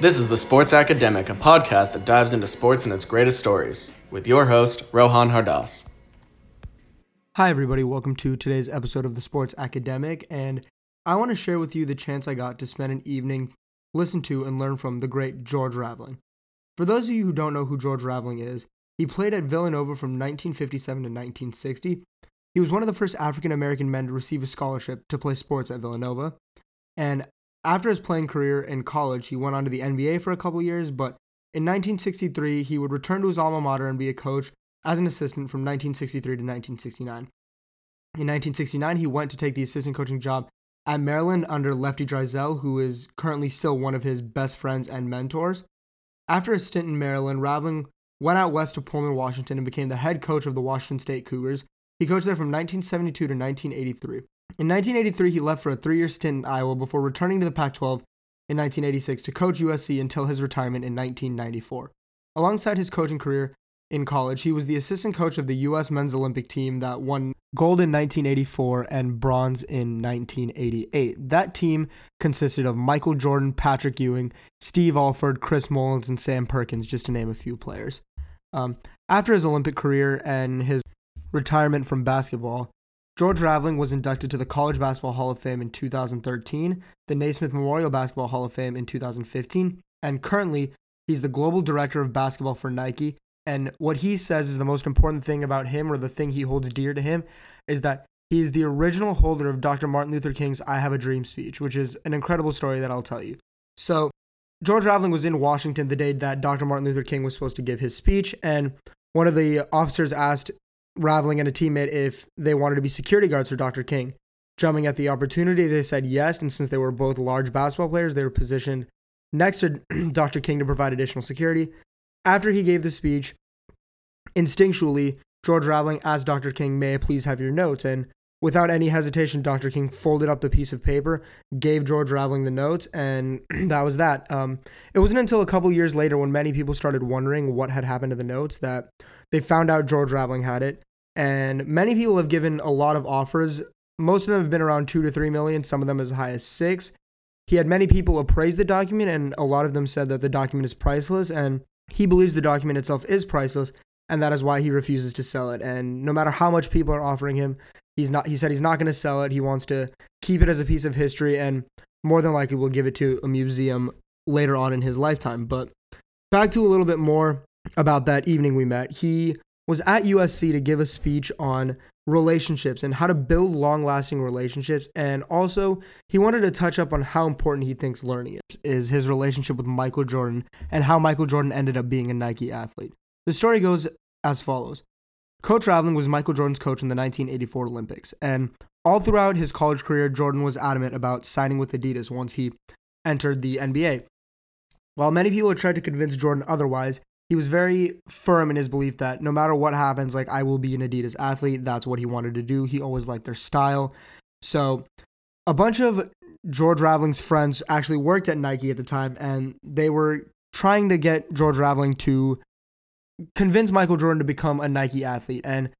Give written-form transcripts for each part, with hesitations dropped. This is The Sports Academic, a podcast that dives into sports and its greatest stories, with your host, Rohan Hardas. Hi, everybody. Welcome to today's episode of The Sports Academic, and I want to share with you the chance I got to spend an evening, listen to, and learn from the great George Raveling. For those of you who don't know who George Raveling is, he played at Villanova from 1957 to 1960. He was one of the first African-American men to receive a scholarship to play sports at Villanova, and after his playing career in college, he went on to the NBA for a couple years, but in 1963, he would return to his alma mater and be a coach as an assistant from 1963 to 1969. In 1969, he went to take the assistant coaching job at Maryland under Lefty Driesell, who is currently still one of his best friends and mentors. After a stint in Maryland, Raveling went out west to Pullman, Washington, and became the head coach of the Washington State Cougars. He coached there from 1972 to 1983. In 1983, he left for a three-year stint in Iowa before returning to the Pac-12 in 1986 to coach USC until his retirement in 1994. Alongside his coaching career in college, he was the assistant coach of the U.S. men's Olympic team that won gold in 1984 and bronze in 1988. That team consisted of Michael Jordan, Patrick Ewing, Steve Alford, Chris Mullins, and Sam Perkins, just to name a few players. After his Olympic career and his retirement from basketball, George Raveling was inducted to the College Basketball Hall of Fame in 2013, the Naismith Memorial Basketball Hall of Fame in 2015, and currently he's the global director of basketball for Nike. And what he says is the most important thing about him, or the thing he holds dear to him, is that he is the original holder of Dr. Martin Luther King's I Have a Dream speech, which is an incredible story that I'll tell you. So George Raveling was in Washington the day that Dr. Martin Luther King was supposed to give his speech, and one of the officers asked Raveling and a teammate if they wanted to be security guards for Dr. King. Jumping at the opportunity, they said yes, and since they were both large basketball players, they were positioned next to Dr. King to provide additional security. After he gave the speech, instinctually, George Raveling asked Dr. King, "May I please have your notes?" And without any hesitation, Dr. King folded up the piece of paper, gave George Raveling the notes, and that was that. It wasn't until a couple years later, when many people started wondering what had happened to the notes, that they found out George Raveling had it. And many people have given a lot of offers. Most of them have been around $2 to $3 million, some of them as high as $6 million. He had many people appraise the document, and a lot of them said that the document is priceless, and he believes the document itself is priceless, and that is why he refuses to sell it. And no matter how much people are offering him, he said he's not going to sell it. He wants to keep it as a piece of history, and more than likely will give it to a museum later on in his lifetime. But back to a little bit more about that evening we met. He was at USC to give a speech on relationships and how to build long-lasting relationships, and also he wanted to touch up on how important he thinks learning is his relationship with Michael Jordan and how Michael Jordan ended up being a Nike athlete. The story goes as follows. Coach Raveling was Michael Jordan's coach in the 1984 Olympics, and all throughout his college career, Jordan was adamant about signing with Adidas once he entered the NBA. While many people had tried to convince Jordan otherwise, he was very firm in his belief that no matter what happens, I will be an Adidas athlete. That's what he wanted to do. He always liked their style. So a bunch of George Raveling's friends actually worked at Nike at the time, and they were trying to get George Raveling to convince Michael Jordan to become a Nike athlete. And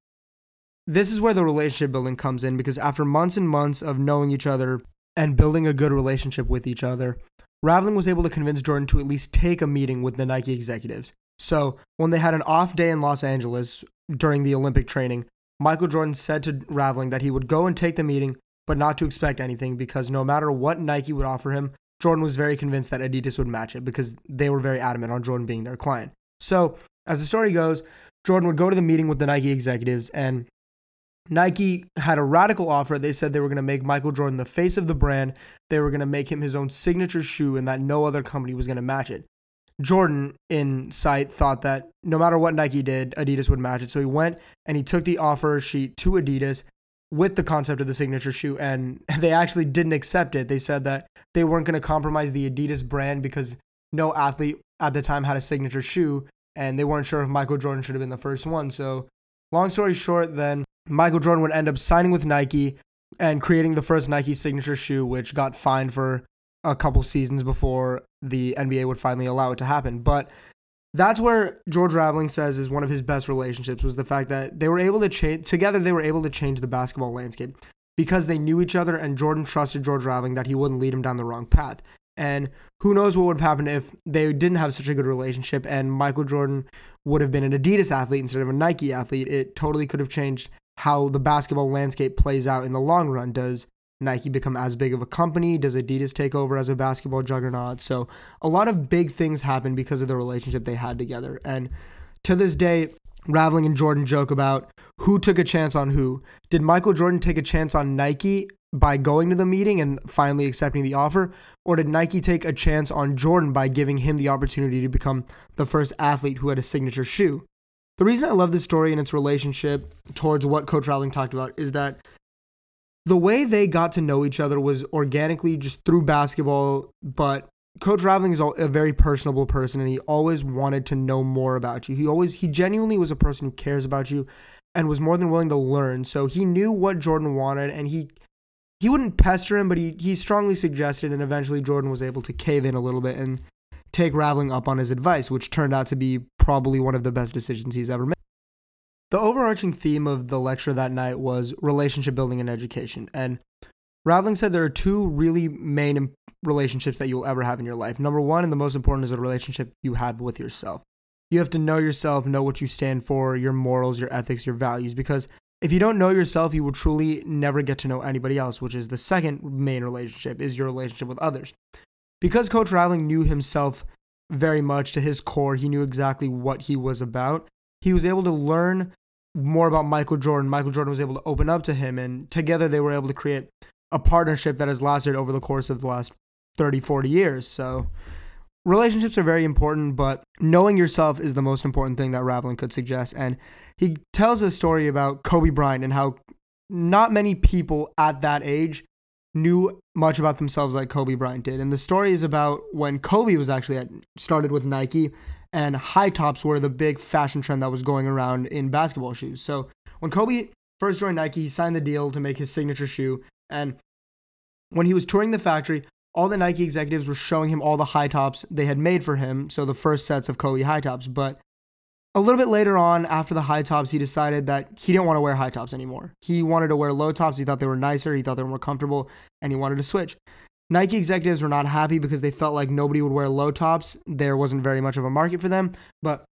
this is where the relationship building comes in, because after months and months of knowing each other and building a good relationship with each other, Raveling was able to convince Jordan to at least take a meeting with the Nike executives. So when they had an off day in Los Angeles during the Olympic training, Michael Jordan said to Raveling that he would go and take the meeting, but not to expect anything, because no matter what Nike would offer him, Jordan was very convinced that Adidas would match it, because they were very adamant on Jordan being their client. So as the story goes, Jordan would go to the meeting with the Nike executives, and Nike had a radical offer. They said they were going to make Michael Jordan the face of the brand. They were going to make him his own signature shoe, and that no other company was going to match it. Jordan, in sight, thought that no matter what Nike did, Adidas would match it. So he went and he took the offer sheet to Adidas with the concept of the signature shoe, and they actually didn't accept it. They said that they weren't going to compromise the Adidas brand because no athlete at the time had a signature shoe, and they weren't sure if Michael Jordan should have been the first one. So long story short, then Michael Jordan would end up signing with Nike and creating the first Nike signature shoe, which got fined for a couple seasons before the NBA would finally allow it to happen. But that's where George Raveling says is one of his best relationships, was the fact that they were able to change together. They were able to change the basketball landscape because they knew each other, and Jordan trusted George Raveling that he wouldn't lead him down the wrong path. And who knows what would have happened if they didn't have such a good relationship and Michael Jordan would have been an Adidas athlete instead of a Nike athlete. It totally could have changed how the basketball landscape plays out in the long run. Does Nike become as big of a company? Does Adidas take over as a basketball juggernaut? So a lot of big things happened because of the relationship they had together. And to this day, Raveling and Jordan joke about who took a chance on who. Did Michael Jordan take a chance on Nike by going to the meeting and finally accepting the offer? Or did Nike take a chance on Jordan by giving him the opportunity to become the first athlete who had a signature shoe? The reason I love this story and its relationship towards what Coach Raveling talked about is that the way they got to know each other was organically just through basketball, but Coach Raveling is a very personable person, and he always wanted to know more about you. He genuinely was a person who cares about you and was more than willing to learn. So he knew what Jordan wanted, and he wouldn't pester him, but he strongly suggested, and eventually Jordan was able to cave in a little bit and take Raveling up on his advice, which turned out to be probably one of the best decisions he's ever made. The overarching theme of the lecture that night was relationship building and education, and Raveling said there are two really main relationships that you'll ever have in your life. Number one, and the most important, is a relationship you have with yourself. You have to know yourself, know what you stand for, your morals, your ethics, your values, because if you don't know yourself, you will truly never get to know anybody else, which is the second main relationship, is your relationship with others. Because Coach Raveling knew himself very much to his core, he knew exactly what he was about. He was able to learn more about Michael Jordan. Michael Jordan was able to open up to him, and together they were able to create a partnership that has lasted over the course of the last 30, 40 years. So relationships are very important, but knowing yourself is the most important thing that Raveling could suggest. And he tells a story about Kobe Bryant and how not many people at that age knew much about themselves like Kobe Bryant did. And the story is about when Kobe was actually started with Nike, and high tops were the big fashion trend that was going around in basketball shoes. So when Kobe first joined Nike, he signed the deal to make his signature shoe. And when he was touring the factory, all the Nike executives were showing him all the high tops they had made for him. So the first sets of Kobe high tops. But a little bit later on, after the high tops, he decided that he didn't want to wear high tops anymore. He wanted to wear low tops. He thought they were nicer. He thought they were more comfortable, and he wanted to switch. Nike executives were not happy because they felt like nobody would wear low tops. There wasn't very much of a market for them. But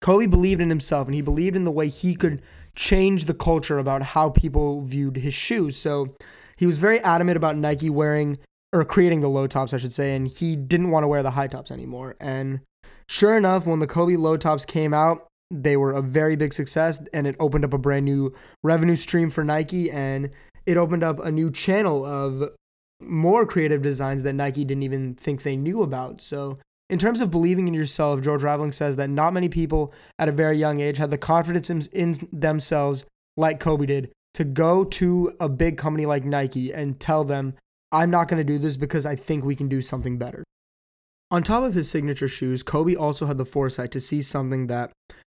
Kobe believed in himself, and he believed in the way he could change the culture about how people viewed his shoes. So he was very adamant about Nike creating the low tops, I should say, and he didn't want to wear the high tops anymore. And sure enough, when the Kobe low tops came out, they were a very big success, and it opened up a brand new revenue stream for Nike, and it opened up a new channel of more creative designs that Nike didn't even think they knew about. So in terms of believing in yourself, George Raveling says that not many people at a very young age had the confidence in themselves like Kobe did to go to a big company like Nike and tell them, I'm not going to do this because I think we can do something better. On top of his signature shoes, Kobe also had the foresight to see something that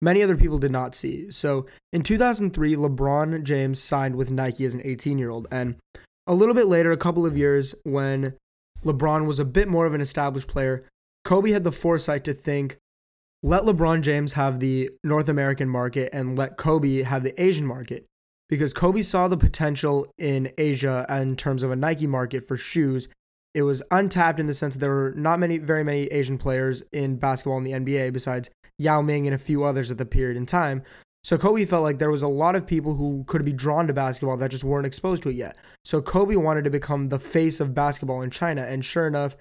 many other people did not see. So in 2003, LeBron James signed with Nike as an 18-year-old. And a little bit later, a couple of years, when LeBron was a bit more of an established player, Kobe had the foresight to think, let LeBron James have the North American market and let Kobe have the Asian market, because Kobe saw the potential in Asia in terms of a Nike market for shoes. It was untapped in the sense that there were not very many Asian players in basketball in the NBA besides Yao Ming and a few others at the period in time. So Kobe felt like there was a lot of people who could be drawn to basketball that just weren't exposed to it yet. So Kobe wanted to become the face of basketball in China. And sure enough,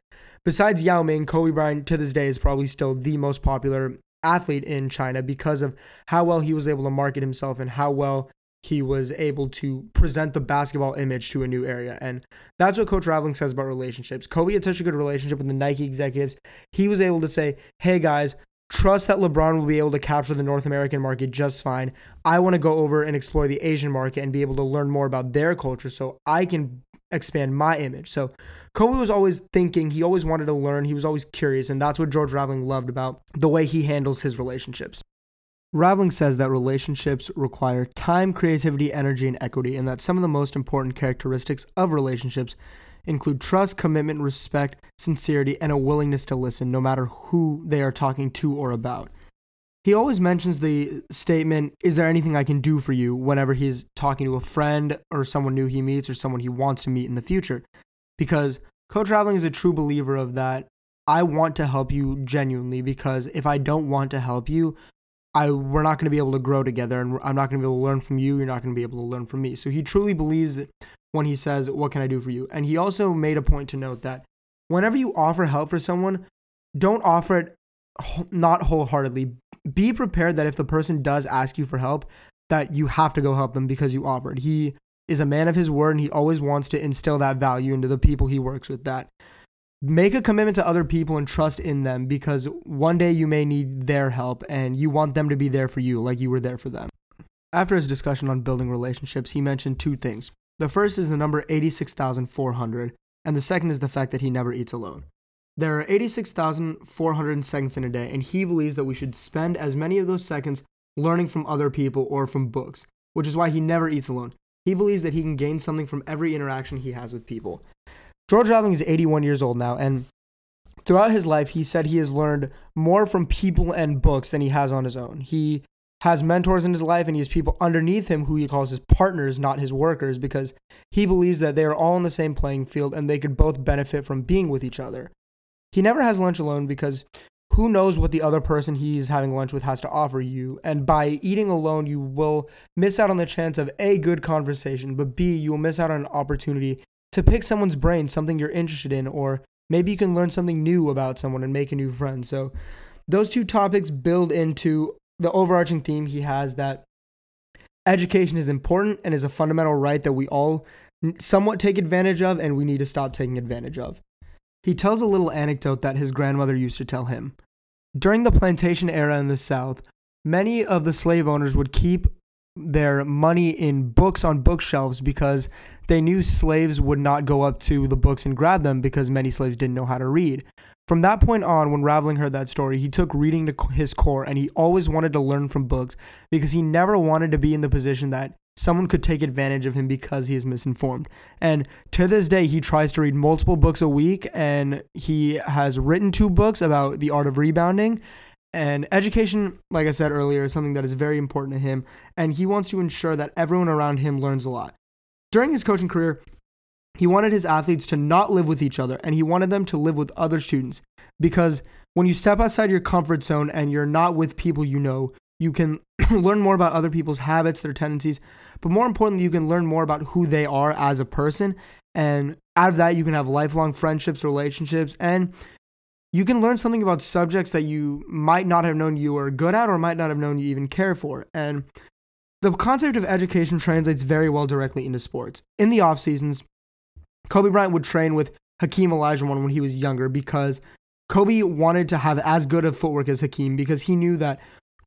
besides Yao Ming, Kobe Bryant to this day is probably still the most popular athlete in China because of how well he was able to market himself and how well he was able to present the basketball image to a new area. And that's what Coach Raveling says about relationships. Kobe had such a good relationship with the Nike executives. He was able to say, hey guys, trust that LeBron will be able to capture the North American market just fine. I want to go over and explore the Asian market and be able to learn more about their culture so I can expand my image. So Kobe was always thinking. He always wanted to learn. He was always curious. And that's what George Raveling loved about the way he handles his relationships. Raveling says that relationships require time, creativity, energy, and equity, and that some of the most important characteristics of relationships include trust, commitment, respect, sincerity, and a willingness to listen, no matter who they are talking to or about. He always mentions the statement, is there anything I can do for you, whenever he's talking to a friend or someone new he meets or someone he wants to meet in the future, because Coach Raveling is a true believer of that. I want to help you genuinely, because if I don't want to help you, we're not going to be able to grow together, and I'm not going to be able to learn from you. You're not going to be able to learn from me. So he truly believes it when he says, what can I do for you? And he also made a point to note that whenever you offer help for someone, don't offer it not wholeheartedly. Be prepared that if the person does ask you for help, that you have to go help them because you offered. He is a man of his word, and he always wants to instill that value into the people he works with. That make a commitment to other people and trust in them, because one day you may need their help, and you want them to be there for you like you were there for them. After his discussion on building relationships, he mentioned two things. The first is the number 86,400, and the second is the fact that he never eats alone. There are 86,400 seconds in a day, and he believes that we should spend as many of those seconds learning from other people or from books, which is why he never eats alone. He believes that he can gain something from every interaction he has with people. George Raveling is 81 years old now, and throughout his life, he said he has learned more from people and books than he has on his own. He has mentors in his life, and he has people underneath him who he calls his partners, not his workers, because he believes that they are all on the same playing field and they could both benefit from being with each other. He never has lunch alone because who knows what the other person he's having lunch with has to offer you, and by eating alone, you will miss out on the chance of A, good conversation, but B, you will miss out on an opportunity to pick someone's brain, something you're interested in, or maybe you can learn something new about someone and make a new friend. So those two topics build into the overarching theme he has that education is important and is a fundamental right that we all somewhat take advantage of, and we need to stop taking advantage of. He tells a little anecdote that his grandmother used to tell him. During the plantation era in the South, many of the slave owners would keep their money in books on bookshelves because they knew slaves would not go up to the books and grab them because many slaves didn't know how to read. From that point on, when Raveling heard that story, he took reading to his core, and he always wanted to learn from books because he never wanted to be in the position that someone could take advantage of him because he is misinformed. And to this day, he tries to read multiple books a week, and he has written 2 books about the art of rebounding. And education, like I said earlier, is something that is very important to him, and he wants to ensure that everyone around him learns a lot. During his coaching career, he wanted his athletes to not live with each other, and he wanted them to live with other students, because when you step outside your comfort zone and you're not with people you know, you can learn more about other people's habits, their tendencies, but more importantly, you can learn more about who they are as a person, and out of that, you can have lifelong friendships, relationships, and you can learn something about subjects that you might not have known you were good at or might not have known you even care for. And the concept of education translates very well directly into sports. In the off seasons, Kobe Bryant would train with Hakeem Olajuwon when he was younger because Kobe wanted to have as good of footwork as Hakeem, because he knew that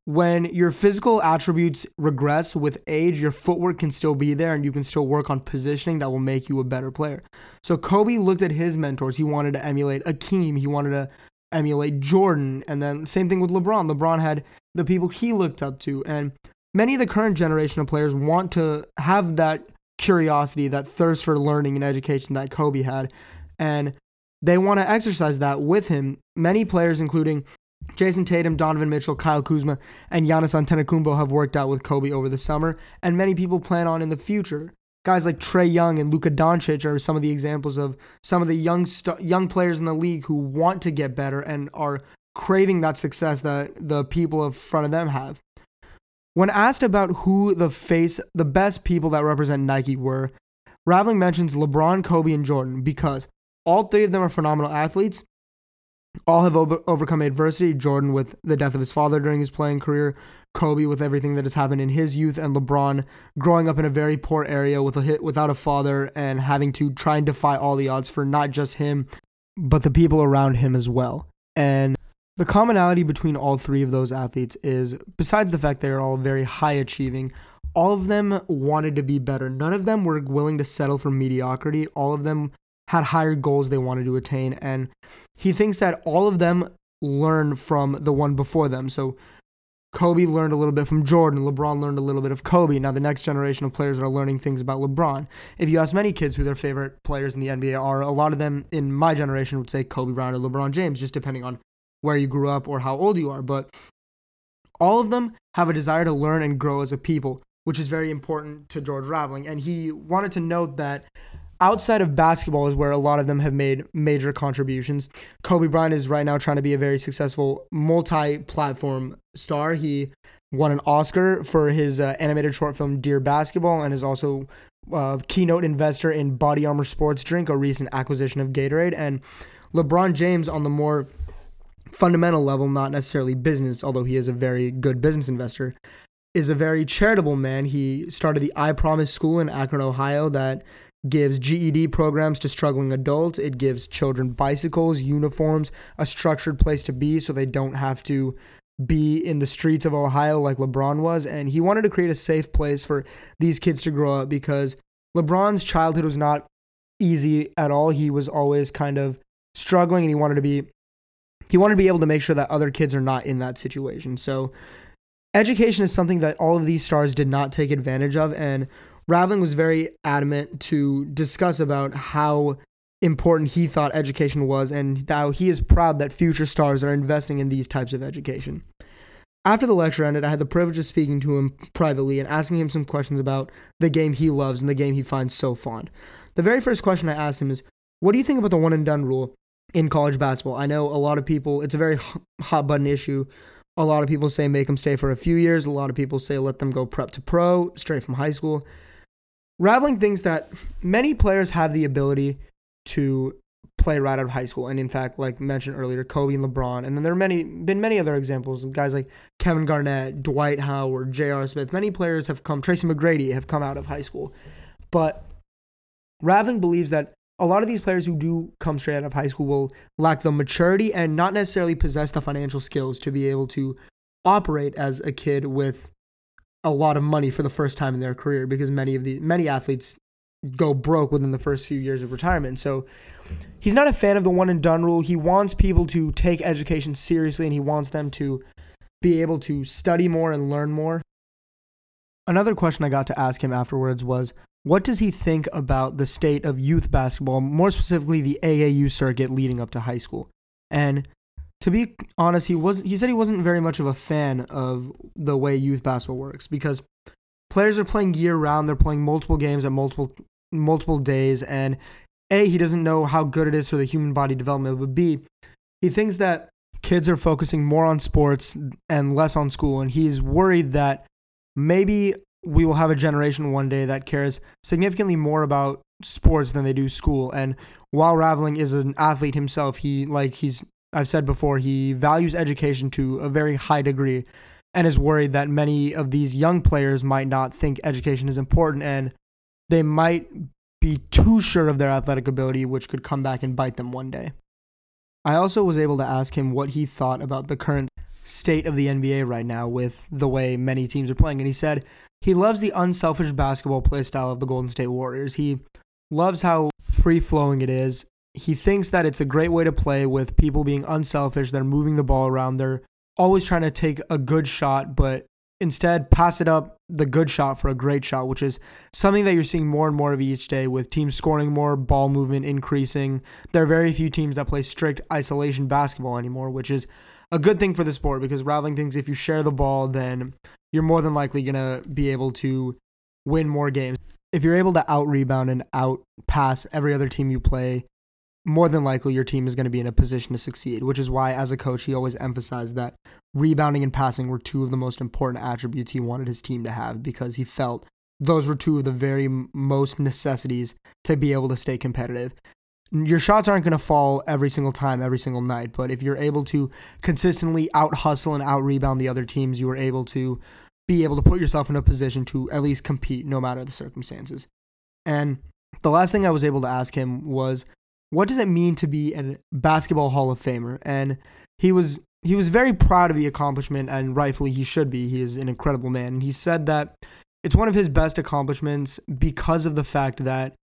when your physical attributes regress with age, your footwork can still be there and you can still work on positioning that will make you a better player. So Kobe looked at his mentors. He wanted to emulate Akeem. He wanted to emulate Jordan. And then same thing with LeBron. LeBron had the people he looked up to. And many of the current generation of players want to have that curiosity, that thirst for learning and education that Kobe had. And they want to exercise that with him. Many players, including Jason Tatum, Donovan Mitchell, Kyle Kuzma, and Giannis Antetokounmpo have worked out with Kobe over the summer, and many people plan on in the future. Guys like Trey Young and Luka Doncic are some of the examples of some of the young players in the league who want to get better and are craving that success that the people in front of them have. When asked about who the best people that represent Nike were, Raveling mentions LeBron, Kobe, and Jordan because all three of them are phenomenal athletes. All have overcome adversity, Jordan with the death of his father during his playing career, Kobe with everything that has happened in his youth, and LeBron growing up in a very poor area without a father and having to try and defy all the odds for not just him, but the people around him as well. And the commonality between all three of those athletes is, besides the fact they're all very high achieving, all of them wanted to be better. None of them were willing to settle for mediocrity. All of them had higher goals they wanted to attain, and he thinks that all of them learn from the one before them. So Kobe learned a little bit from Jordan, LeBron learned a little bit of Kobe. Now the next generation of players are learning things about LeBron. If you ask many kids who their favorite players in the NBA are, a lot of them in my generation would say Kobe Bryant or LeBron James, just depending on where you grew up or how old you are. But all of them have a desire to learn and grow as a people, which is very important to George Raveling. And he wanted to note that outside of basketball is where a lot of them have made major contributions. Kobe Bryant is right now trying to be a very successful multi-platform star. He won an Oscar for his animated short film Dear Basketball, and is also a keynote investor in Body Armor Sports Drink, a recent acquisition of Gatorade. And LeBron James, on the more fundamental level, not necessarily business, although he is a very good business investor, is a very charitable man. He started the I Promise School in Akron, Ohio, that gives GED programs to struggling adults. It gives children bicycles, uniforms, a structured place to be so they don't have to be in the streets of Ohio like LeBron was. And he wanted to create a safe place for these kids to grow up, because LeBron's childhood was not easy at all. He was always kind of struggling, and he wanted to be able to make sure that other kids are not in that situation. So education is something that all of these stars did not take advantage of, and Raveling was very adamant to discuss about how important he thought education was, and how he is proud that future stars are investing in these types of education. After the lecture ended, I had the privilege of speaking to him privately and asking him some questions about the game he loves and the game he finds so fond. The very first question I asked him is, what do you think about the one-and-done rule in college basketball? I know a lot of people, it's a very hot-button issue. A lot of people say make them stay for a few years. A lot of people say let them go prep to pro, straight from high school. Raveling thinks that many players have the ability to play right out of high school. And in fact, like mentioned earlier, Kobe and LeBron. And then there have been many other examples of guys like Kevin Garnett, Dwight Howard, J.R. Smith. Many players have come, Tracy McGrady, have come out of high school. But Raveling believes that a lot of these players who do come straight out of high school will lack the maturity and not necessarily possess the financial skills to be able to operate as a kid with a lot of money for the first time in their career, because many athletes go broke within the first few years of retirement. So he's not a fan of the one and done rule. He wants people to take education seriously, and he wants them to be able to study more and learn more. Another question I got to ask him afterwards was, what does he think about the state of youth basketball, more specifically the AAU circuit leading up to high school? And to be honest, he said he wasn't very much of a fan of the way youth basketball works, because players are playing year-round, they're playing multiple games at multiple days, and A, he doesn't know how good it is for the human body development, but B, he thinks that kids are focusing more on sports and less on school, and he's worried that maybe we will have a generation one day that cares significantly more about sports than they do school. And while Raveling is an athlete himself, I've said before, he values education to a very high degree, and is worried that many of these young players might not think education is important, and they might be too sure of their athletic ability, which could come back and bite them one day. I also was able to ask him what he thought about the current state of the NBA right now with the way many teams are playing, and he said he loves the unselfish basketball play style of the Golden State Warriors. He loves how free-flowing it is. He thinks that it's a great way to play, with people being unselfish. They're moving the ball around. They're always trying to take a good shot, but instead pass it up the good shot for a great shot, which is something that you're seeing more and more of each day, with teams scoring more, ball movement increasing. There are very few teams that play strict isolation basketball anymore, which is a good thing for the sport, because Raveling thinks if you share the ball, then you're more than likely going to be able to win more games. If you're able to out-rebound and out-pass every other team you play, more than likely your team is going to be in a position to succeed, which is why, as a coach, he always emphasized that rebounding and passing were two of the most important attributes he wanted his team to have, because he felt those were two of the very most necessities to be able to stay competitive. Your shots aren't going to fall every single time, every single night, but if you're able to consistently out-hustle and out-rebound the other teams, you are able to be able to put yourself in a position to at least compete, no matter the circumstances. And the last thing I was able to ask him was, what does it mean to be a basketball Hall of Famer? And he was very proud of the accomplishment, and rightfully he should be. He is an incredible man. And he said that it's one of his best accomplishments because of the fact that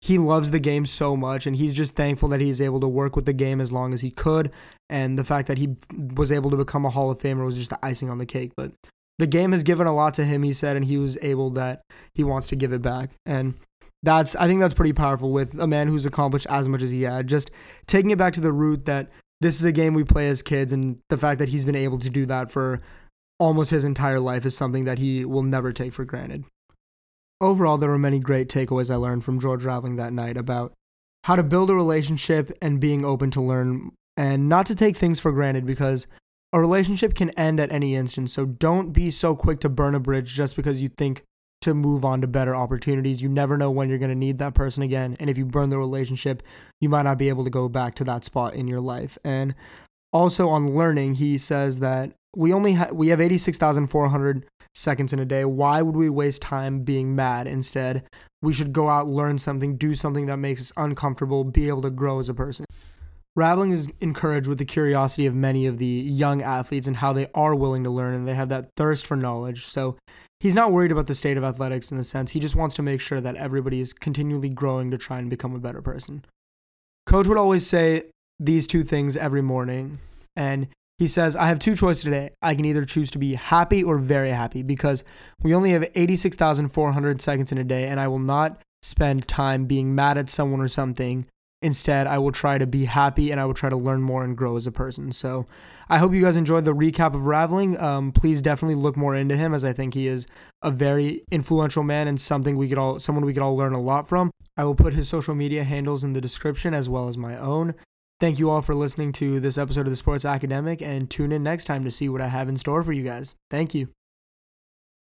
he loves the game so much, and he's just thankful that he's able to work with the game as long as he could. And the fact that he was able to become a Hall of Famer was just the icing on the cake. But the game has given a lot to him, he said, and he wants to give it back. And I think that's pretty powerful, with a man who's accomplished as much as he had. Just taking it back to the root that this is a game we play as kids, and the fact that he's been able to do that for almost his entire life is something that he will never take for granted. Overall, there were many great takeaways I learned from George Raveling that night about how to build a relationship and being open to learn and not to take things for granted, because a relationship can end at any instant. So don't be so quick to burn a bridge just because you think to move on to better opportunities. You never know when you're going to need that person again. And if you burn the relationship, you might not be able to go back to that spot in your life. And also on learning, he says that we have 86,400 seconds in a day. Why would we waste time being mad? Instead, we should go out, learn something, do something that makes us uncomfortable, be able to grow as a person. Raveling is encouraged with the curiosity of many of the young athletes and how they are willing to learn and they have that thirst for knowledge. So he's not worried about the state of athletics in the sense. He just wants to make sure that everybody is continually growing to try and become a better person. Coach would always say these two things every morning. And he says, I have two choices today. I can either choose to be happy or very happy because we only have 86,400 seconds in a day and I will not spend time being mad at someone or something. Instead, I will try to be happy and I will try to learn more and grow as a person. So I hope you guys enjoyed the recap of Raveling. Please definitely look more into him, as I think he is a very influential man and someone we could all learn a lot from. I will put his social media handles in the description as well as my own. Thank you all for listening to this episode of The Sports Academic, and tune in next time to see what I have in store for you guys. Thank you.